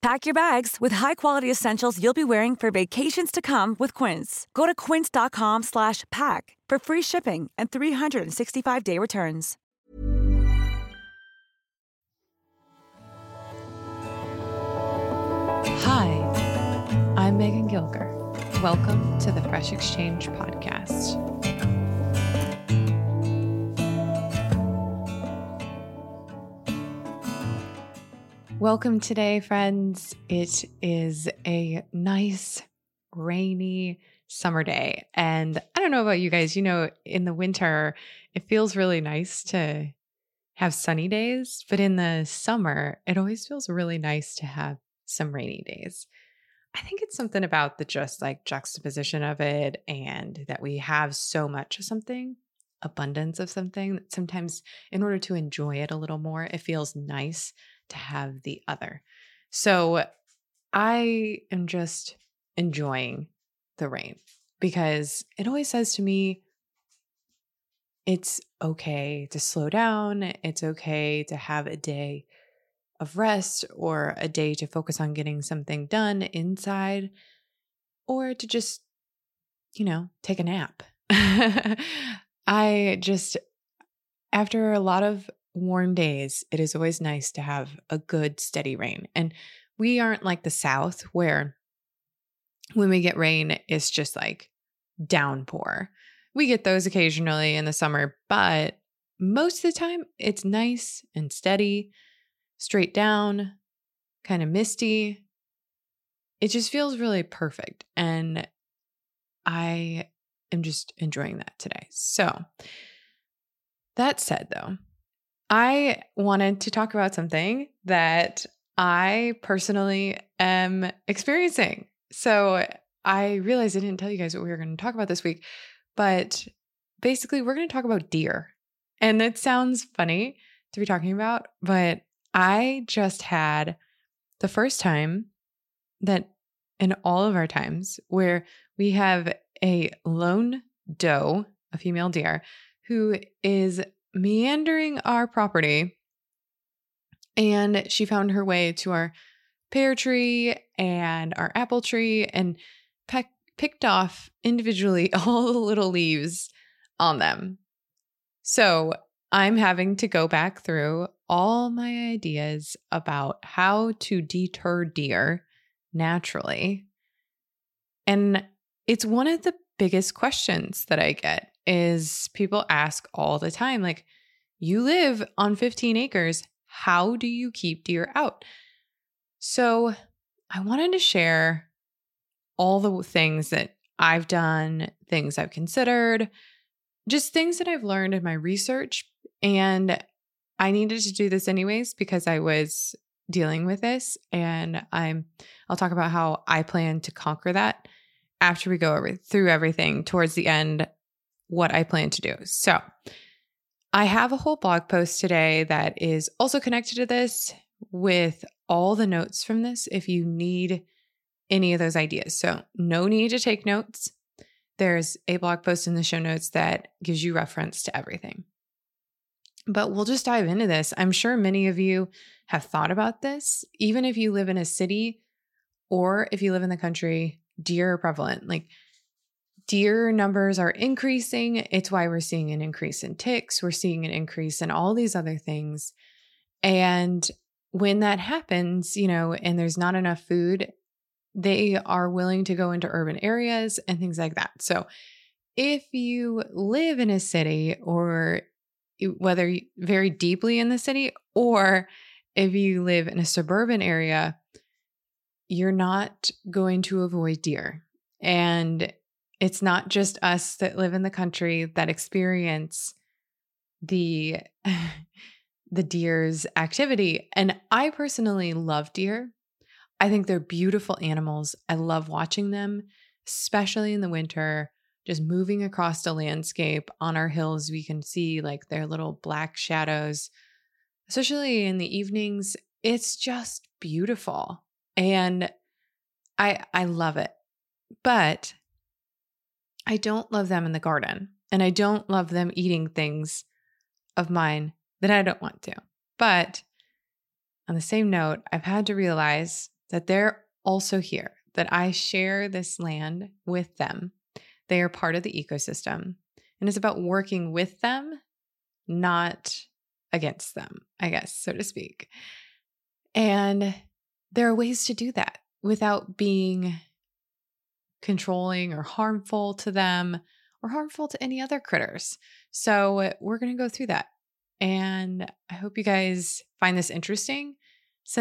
Pack your bags with high-quality essentials you'll be wearing for vacations to come with Quince. Go to quince.com/pack for free shipping and 365-day returns. Hi, I'm Megan Gilger. Welcome to the Fresh Exchange Podcast. Welcome today, friends. It is a nice, rainy summer day. And I don't know about you guys, you know, in the winter, it feels really nice to have sunny days. But in the summer, it always feels really nice to have some rainy days. I think it's something about the just like juxtaposition of it, and that we have so much of something, abundance of something, that sometimes in order to enjoy it a little more, it feels nice to have the other. So I am just enjoying the rain because it always says to me, it's okay to slow down. It's okay to have a day of rest or a day to focus on getting something done inside, or to just, you know, take a nap. After a lot of warm days, it is always nice to have a good steady rain. And we aren't like the South, where when we get rain, it's just like downpour. We get those occasionally in the summer, but most of the time it's nice and steady, straight down, kind of misty. It just feels really perfect. And I am just enjoying that today. So that said, though, I wanted to talk about something that I personally am experiencing. So I realized I didn't tell you guys what we were going to talk about this week, but basically we're going to talk about deer. And that sounds funny to be talking about, but I just had the first time that in all of our times where we have a lone doe, a female deer, who is meandering our property, and she found her way to our pear tree and our apple tree and picked off individually all the little leaves on them. So I'm having to go back through all my ideas about how to deter deer naturally. And it's one of the biggest questions that I get is people ask all the time, like, you live on 15 acres. How do you keep deer out? So I wanted to share all the things that I've done, things I've considered, just things that I've learned in my research. And I needed to do this anyways because I was dealing with this, and I'll talk about how I plan to conquer that after we go through everything towards the end, what I plan to do. So I have a whole blog post today that is also connected to this with all the notes from this if you need any of those ideas. So no need to take notes. There's a blog post in the show notes that gives you reference to everything. But we'll just dive into this. I'm sure many of you have thought about this. Even if you live in a city or if you live in the country, deer are prevalent. Like, deer numbers are increasing. It's why we're seeing an increase in ticks. We're seeing an increase in all these other things. And when that happens, you know, and there's not enough food, they are willing to go into urban areas and things like that. So if you live in a city, or whether very deeply in the city, or if you live in a suburban area, you're not going to avoid deer. And it's not just us that live in the country that experience the deer's activity. And I personally love deer. I think they're beautiful animals. I love watching them, especially in the winter, just moving across the landscape. On our hills, we can see like their little black shadows, especially in the evenings. It's just beautiful. And I love it. But I don't love them in the garden, and I don't love them eating things of mine that I don't want to. But on the same note, I've had to realize that they're also here, that I share this land with them. They are part of the ecosystem, and it's about working with them, not against them, I guess, so to speak. And there are ways to do that without being controlling or harmful to them or harmful to any other critters. So we're going to go through that. And I hope you guys find this interesting,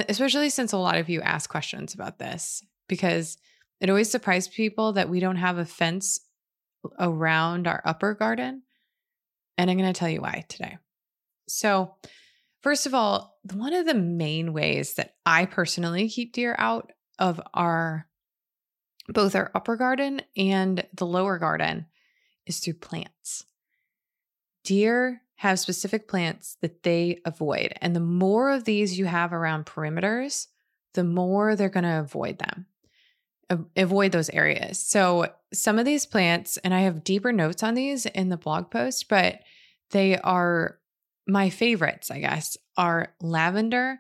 especially since a lot of you ask questions about this, because it always surprised people that we don't have a fence around our upper garden. And I'm going to tell you why today. So first of all, one of the main ways that I personally keep deer out of both our upper garden and the lower garden is through plants. Deer have specific plants that they avoid. And the more of these you have around perimeters, the more they're going to avoid them, avoid those areas. So some of these plants, and I have deeper notes on these in the blog post, but they are my favorites, I guess, are lavender,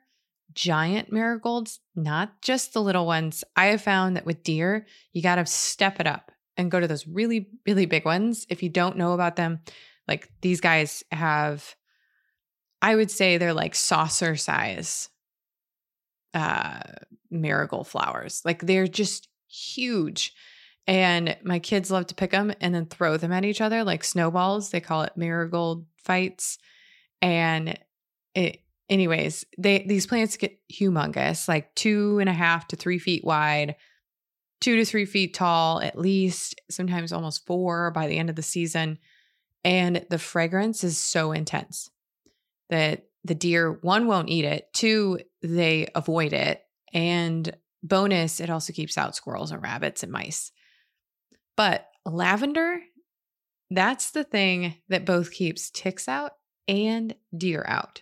giant marigolds, not just the little ones. I have found that with deer, you got to step it up and go to those really, really big ones. If you don't know about them, like these guys have, I would say they're like saucer size marigold flowers. Like they're just huge. And my kids love to pick them and then throw them at each other like snowballs. They call it marigold fights. And anyways, these plants get humongous, like 2.5 to 3 feet wide, 2 to 3 feet tall at least, sometimes almost 4 by the end of the season. And the fragrance is so intense that the deer, one, won't eat it, two, they avoid it, and bonus, it also keeps out squirrels and rabbits and mice. But lavender, that's the thing that both keeps ticks out and deer out.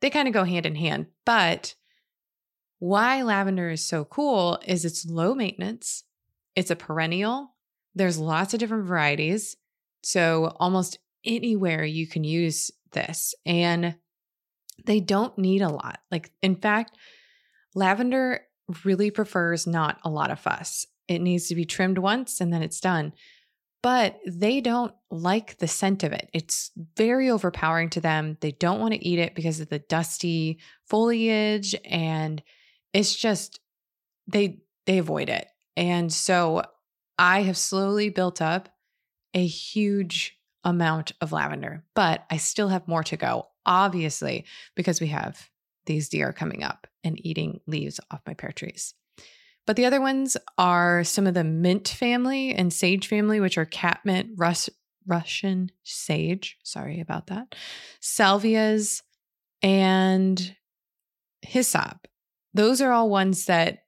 They kind of go hand in hand, but why lavender is so cool is it's low maintenance. It's a perennial. There's lots of different varieties. So almost anywhere you can use this, and they don't need a lot. Like, in fact, lavender really prefers not a lot of fuss. It needs to be trimmed once and then it's done, but they don't like the scent of it. It's very overpowering to them. They don't want to eat it because of the dusty foliage, and it's just, they avoid it. And so I have slowly built up a huge amount of lavender, but I still have more to go, obviously, because we have these deer coming up and eating leaves off my pear trees. But the other ones are some of the mint family and sage family, which are catmint, Russian sage, sorry about that, salvias, and hyssop. Those are all ones that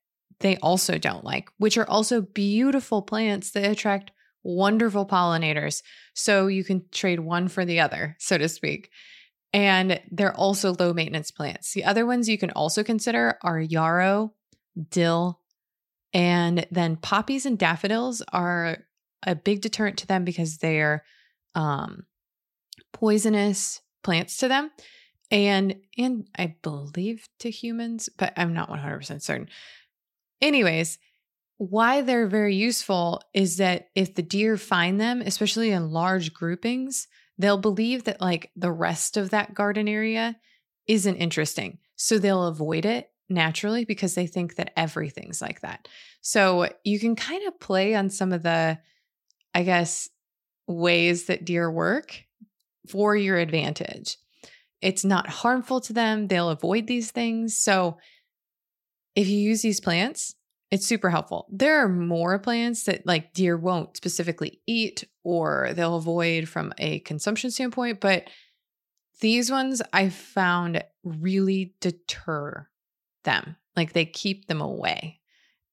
they also don't like, which are also beautiful plants that attract wonderful pollinators. So you can trade one for the other, so to speak. And they're also low maintenance plants. The other ones you can also consider are yarrow, dill, and then poppies and daffodils are a big deterrent to them because they're poisonous plants to them. And I believe to humans, but I'm not 100% certain. Anyways, why they're very useful is that if the deer find them, especially in large groupings, they'll believe that like the rest of that garden area isn't interesting. So they'll avoid it naturally because they think that everything's like that. So you can kind of play on some of the, I guess, ways that deer work for your advantage. It's not harmful to them. They'll avoid these things. So if you use these plants, it's super helpful. There are more plants that like deer won't specifically eat or they'll avoid from a consumption standpoint, but these ones I found really deter them. Like they keep them away.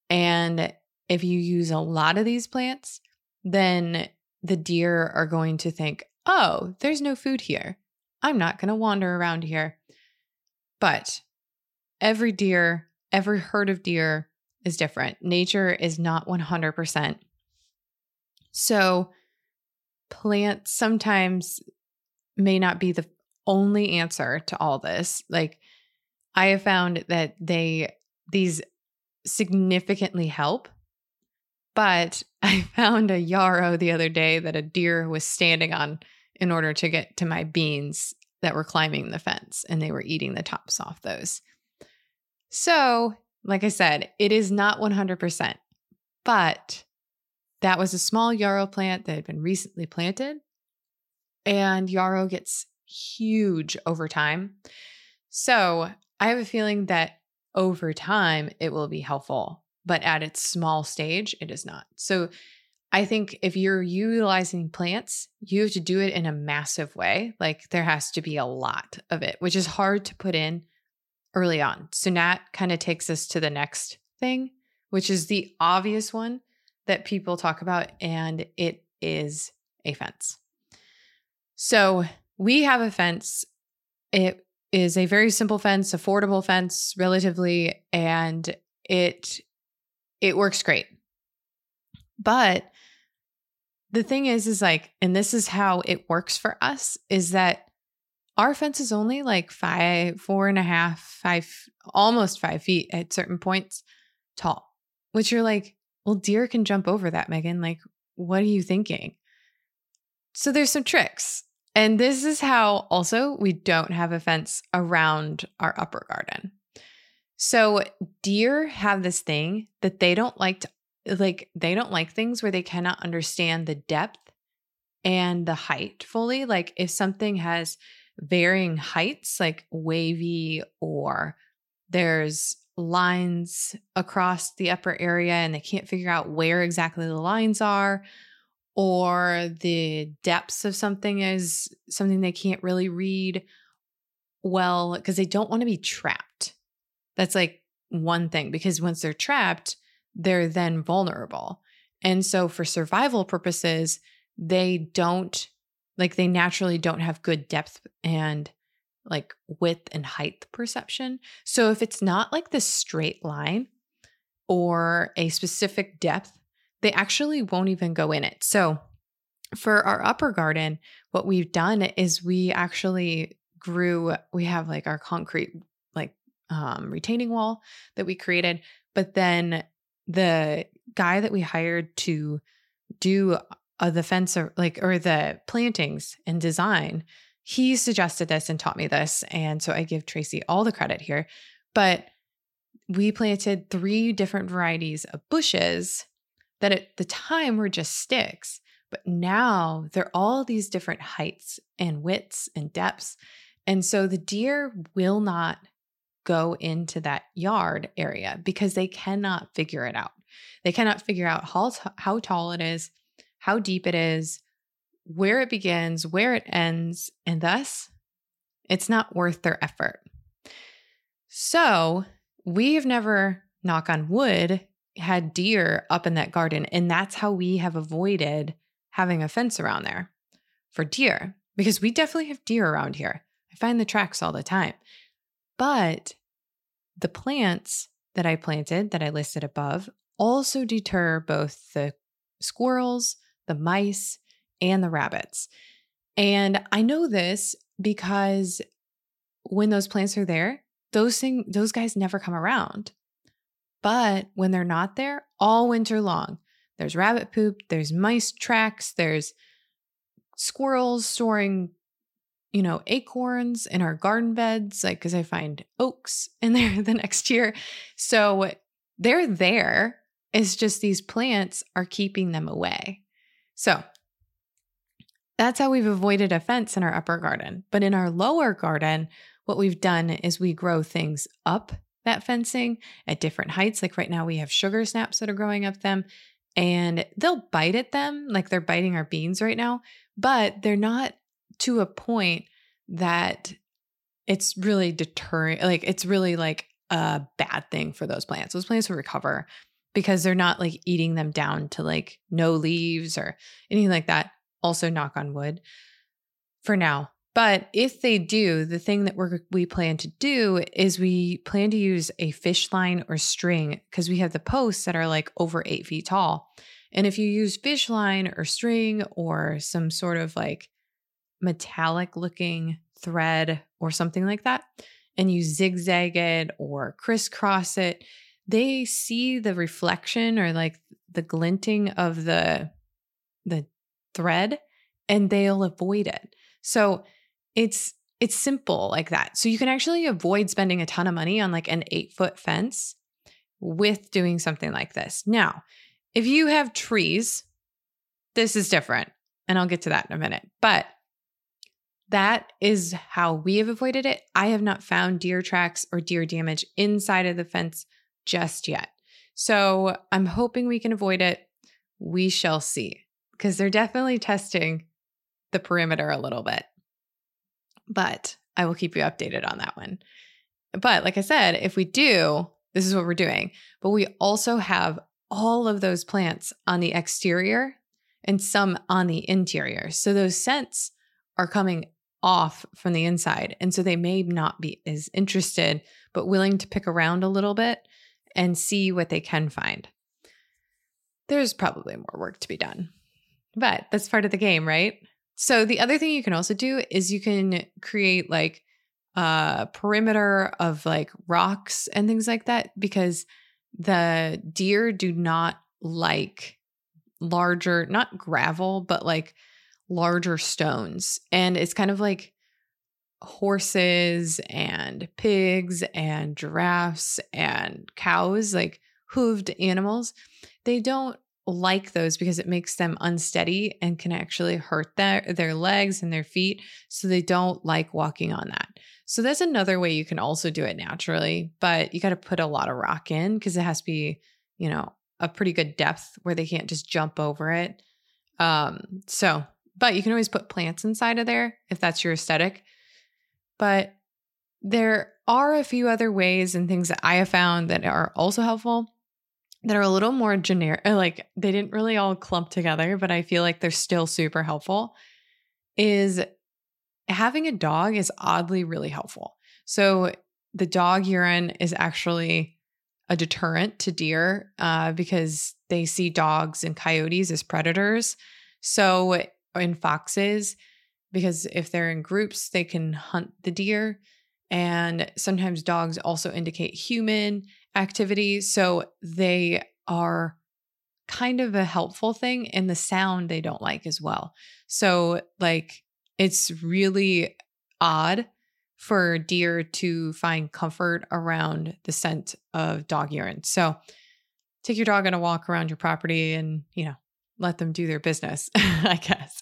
And if you use a lot of these plants, then the deer are going to think, oh, there's no food here. I'm not going to wander around here. But every deer, every herd of deer is different. Nature is not 100%. So plants sometimes may not be the only answer to all this. Like I have found that these significantly help, but I found a yarrow the other day that a deer was standing on in order to get to my beans that were climbing the fence, and they were eating the tops off those. So like I said, it is not 100%, but that was a small yarrow plant that had been recently planted, and yarrow gets huge over time. So I have a feeling that over time it will be helpful, but at its small stage, it is not. So I think if you're utilizing plants, you have to do it in a massive way. Like there has to be a lot of it, which is hard to put in early on. So that kind of takes us to the next thing, which is the obvious one that people talk about, and it is a fence. So we have a fence. It is a very simple fence, affordable fence, relatively, and it works great. But the thing is like, and this is how it works for us, is that our fence is only like 5 feet at certain points tall, which you're like, well, deer can jump over that, Megan. Like, what are you thinking? So there's some tricks. And this is how also we don't have a fence around our upper garden. So deer have this thing that they don't like to, like, they don't like things where they cannot understand the depth and the height fully. Like if something has varying heights, like wavy, or there's lines across the upper area and they can't figure out where exactly the lines are, or the depths of something is something they can't really read well because they don't want to be trapped. That's like one thing, because once they're trapped, they're then vulnerable. And so for survival purposes, they naturally don't have good depth and like width and height perception. So if it's not like this straight line or a specific depth, they actually won't even go in it. So for our upper garden, what we've done is we have like our concrete, like retaining wall that we created, but then the guy that we hired to do the fence or the plantings and design, he suggested this and taught me this. And so I give Tracy all the credit here, but we planted 3 different varieties of bushes that at the time were just sticks, but now they're all these different heights and widths and depths. And so the deer will not go into that yard area because they cannot figure it out. They cannot figure out how tall it is, how deep it is, where it begins, where it ends, and thus it's not worth their effort. So we have never, knock on wood, had deer up in that garden, and that's how we have avoided having a fence around there for deer, because we definitely have deer around here. I find the tracks all the time. But the plants that I planted that I listed above also deter both the squirrels, the mice, and the rabbits. And I know this because when those plants are there, those guys never come around. But when they're not there, all winter long, there's rabbit poop, there's mice tracks, there's squirrels storing, acorns in our garden beds, because I find oaks in there the next year. So they're there. It's just these plants are keeping them away. So that's how we've avoided a fence in our upper garden. But in our lower garden, what we've done is we grow things up that fencing at different heights. Like right now we have sugar snaps that are growing up them, and they'll bite at them like they're biting our beans right now, but they're not to a point that it's really deterring. Like it's really like a bad thing for those plants. Those plants will recover because they're not like eating them down to like no leaves or anything like that. Also, knock on wood for now. But if they do, the thing that we plan to do is we plan to use a fish line or string, because we have the posts that are like over 8 feet tall. And if you use fish line or string or some sort of like metallic looking thread or something like that, and you zigzag it or crisscross it, they see the reflection or like the glinting of the thread, and they'll avoid it. So it's simple like that. So you can actually avoid spending a ton of money on like an 8-foot fence with doing something like this. Now, if you have trees, this is different, and I'll get to that in a minute, but that is how we have avoided it. I have not found deer tracks or deer damage inside of the fence just yet. So I'm hoping we can avoid it. We shall see, because they're definitely testing the perimeter a little bit, but I will keep you updated on that one. But like I said, if we do, this is what we're doing, but we also have all of those plants on the exterior and some on the interior. So those scents are coming off from the inside. And so they may not be as interested, but willing to pick around a little bit and see what they can find. There's probably more work to be done, but that's part of the game, right? So the other thing you can also do is you can create like a perimeter of like rocks and things like that, because the deer do not like larger, not gravel, but like larger stones. And it's kind of like horses and pigs and giraffes and cows, like hooved animals. They don't like those because it makes them unsteady and can actually hurt their legs and their feet. So they don't like walking on that. So that's another way you can also do it naturally, but you got to put a lot of rock in, because it has to be, a pretty good depth where they can't just jump over it. But you can always put plants inside of there if that's your aesthetic. But there are a few other ways and things that I have found that are also helpful, that are a little more generic. Like they didn't really all clump together, but I feel like they're still super helpful. Is having a dog is oddly really helpful. So the dog urine is actually a deterrent to deer because they see dogs and coyotes as predators. So in foxes, because if they're in groups, they can hunt the deer. And sometimes dogs also indicate human activity. So they are kind of a helpful thing, and the sound they don't like as well. So like it's really odd for deer to find comfort around the scent of dog urine. So take your dog on a walk around your property and, let them do their business, I guess.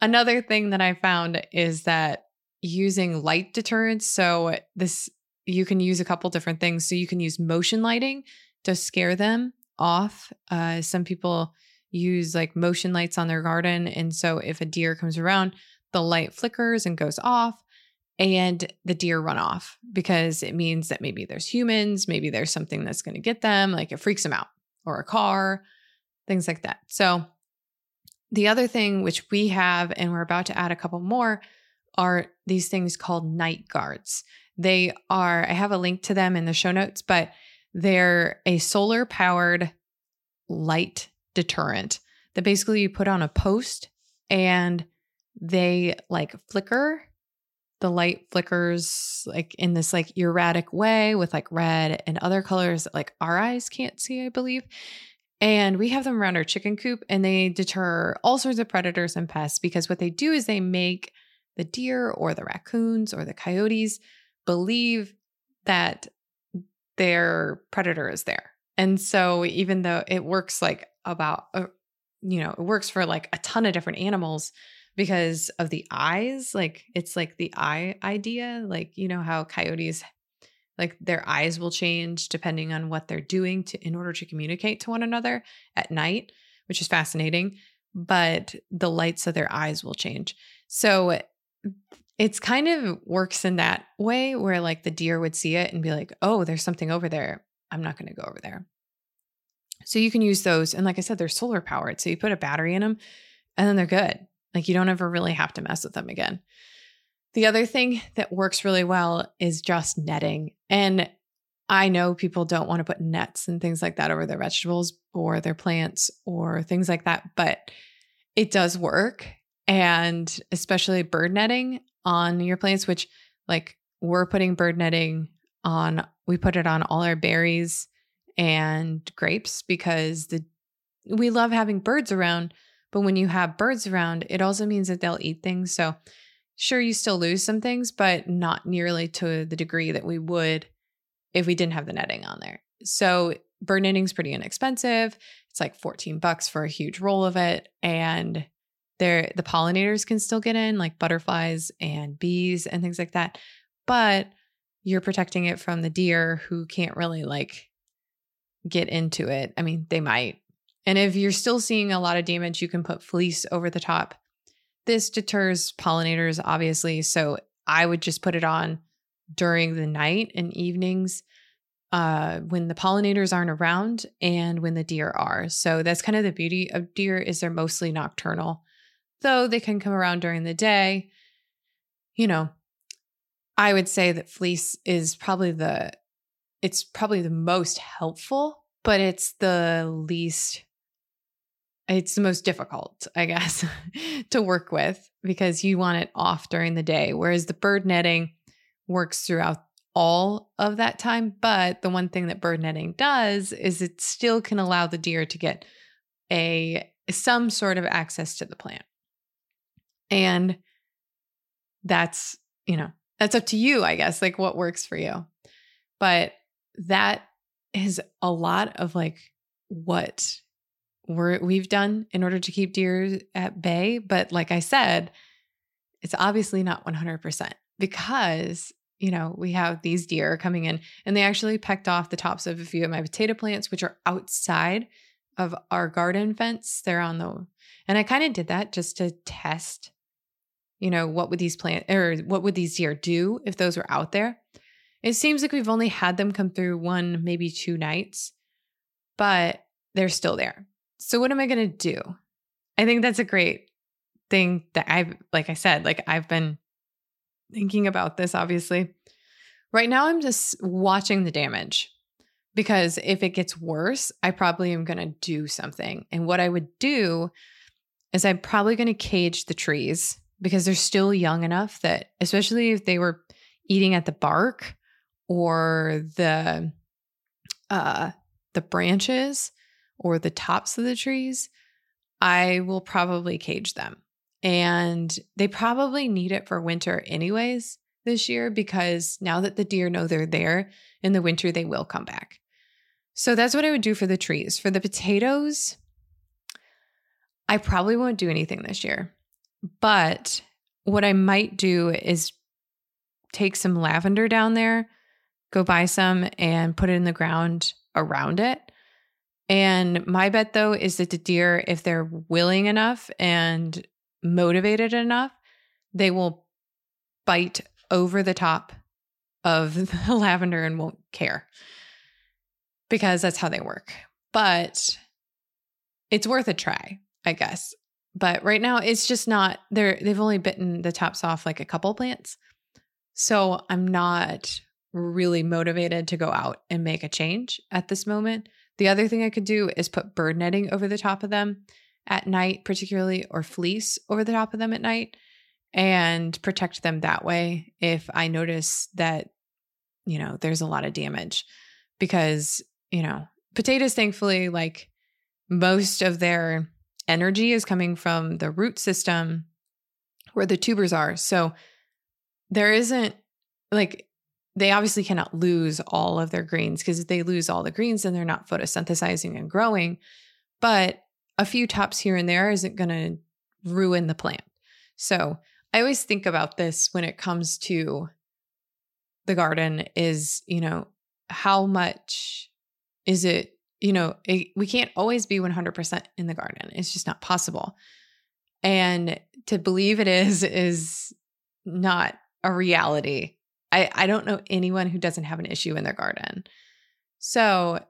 Another thing that I found is that using light deterrents. So this, you can use a couple different things. So you can use motion lighting to scare them off. Some people use like motion lights on their garden. And so if a deer comes around, the light flickers and goes off, and the deer run off, because it means that maybe there's humans, maybe there's something that's going to get them, like it freaks them out, or a car, things like that. So the other thing which we have, and we're about to add a couple more, are these things called night guards. They are, I have a link to them in the show notes, but they're a solar powered light deterrent that basically you put on a post and they like flicker. The light flickers like in this like erratic way with like red and other colors that like our eyes can't see, I believe. And we have them around our chicken coop, and they deter all sorts of predators and pests, because what they do is they make the deer or the raccoons or the coyotes believe that their predator is there. And so even though it works like about, you know, it works for like a ton of different animals because of the eyes, like it's like the eye idea, like, you know, how coyotes, like their eyes will change depending on what they're doing to, in order to communicate to one another at night, which is fascinating, but the lights of their eyes will change. So it's kind of works in that way where like the deer would see it and be like, oh, there's something over there. I'm not going to go over there. So you can use those. And like I said, they're solar powered. So you put a battery in them and then they're good. Like you don't ever really have to mess with them again. The other thing that works really well is just netting. And I know people don't want to put nets and things like that over their vegetables or their plants or things like that, but it does work. And especially bird netting on your plants, which like we're putting bird netting on, we put it on all our berries and grapes because we love having birds around, but when you have birds around, it also means that they'll eat things. So sure, you still lose some things, but not nearly to the degree that we would if we didn't have the netting on there. So bird netting is pretty inexpensive. It's like $14 for a huge roll of it. And the pollinators can still get in, like butterflies and bees and things like that. But you're protecting it from the deer who can't really like get into it. I mean, they might. And if you're still seeing a lot of damage, you can put fleece over the top. This deters pollinators, obviously. So I would just put it on during the night and evenings when the pollinators aren't around and when the deer are. So that's kind of the beauty of deer is they're mostly nocturnal, though they can come around during the day. You know, I would say that fleece is probably the most helpful, but it's the least, it's the most difficult, I guess, to work with because you want it off during the day. Whereas the bird netting works throughout all of that time. But the one thing that bird netting does is it still can allow the deer to get some sort of access to the plant. And that's, you know, that's up to you, I guess, like what works for you. But that is a lot of like what we've done in order to keep deer at bay. But like I said, it's obviously not 100% because, you know, we have these deer coming in and they actually pecked off the tops of a few of my potato plants, which are outside of our garden fence. They're on the, and I kind of did that just to test, you know, what would these deer do if those were out there? It seems like we've only had them come through one, maybe two nights, but they're still there. So what am I going to do? I think that's a great thing that I've been thinking about this, obviously. Right now I'm just watching the damage because if it gets worse, I probably am going to do something. And what I would do is I'm probably going to cage the trees because they're still young enough that, especially if they were eating at the bark or the branches or the tops of the trees, I will probably cage them. And they probably need it for winter anyways this year, because now that the deer know they're there in the winter, they will come back. So that's what I would do for the trees. For the potatoes, I probably won't do anything this year. But what I might do is take some lavender down there, go buy some and put it in the ground around it. And my bet, though, is that the deer, if they're willing enough and motivated enough, they will bite over the top of the lavender and won't care because that's how they work. But it's worth a try, I guess. But right now it's just not there. They've only bitten the tops off like a couple plants. So I'm not really motivated to go out and make a change at this moment. The other thing I could do is put bird netting over the top of them at night, particularly, or fleece over the top of them at night, and protect them that way if I notice that, you know, there's a lot of damage. Because, you know, potatoes, thankfully, like most of their energy is coming from the root system where the tubers are. So there isn't like, they obviously cannot lose all of their greens, because if they lose all the greens, then they're not photosynthesizing and growing. But a few tops here and there isn't going to ruin the plant. So I always think about this when it comes to the garden is, you know, how much is it, you know, we can't always be 100% in the garden. It's just not possible. And to believe it is not a reality. I don't know anyone who doesn't have an issue in their garden. So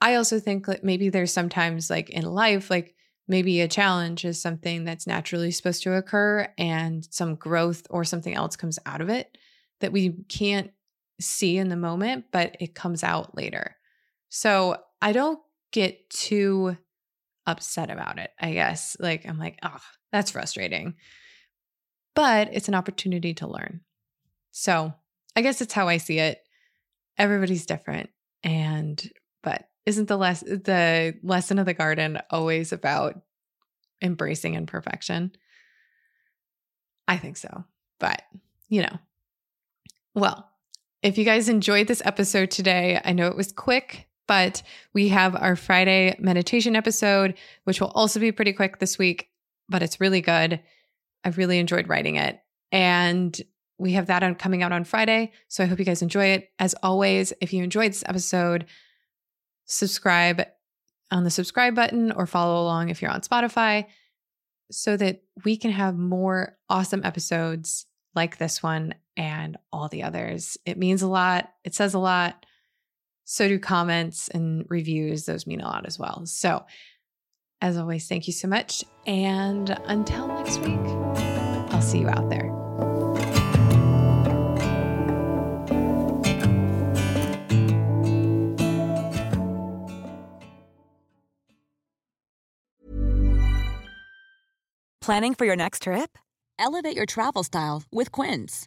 I also think that maybe there's sometimes like in life, like maybe a challenge is something that's naturally supposed to occur and some growth or something else comes out of it that we can't see in the moment, but it comes out later. So I don't get too upset about it, I guess. Like I'm like, oh, that's frustrating. But it's an opportunity to learn. So I guess that's how I see it. Everybody's different. But isn't the lesson of the garden always about embracing imperfection? I think so. But, you know, well, if you guys enjoyed this episode today, I know it was quick, but we have our Friday meditation episode, which will also be pretty quick this week, but it's really good. I really enjoyed writing it. And we have that coming out on Friday. So I hope you guys enjoy it. As always, if you enjoyed this episode, subscribe on the subscribe button or follow along if you're on Spotify so that we can have more awesome episodes like this one and all the others. It means a lot. It says a lot. So do comments and reviews. Those mean a lot as well. So as always, thank you so much. And until next week, I'll see you out there. Planning for your next trip? Elevate your travel style with Quince.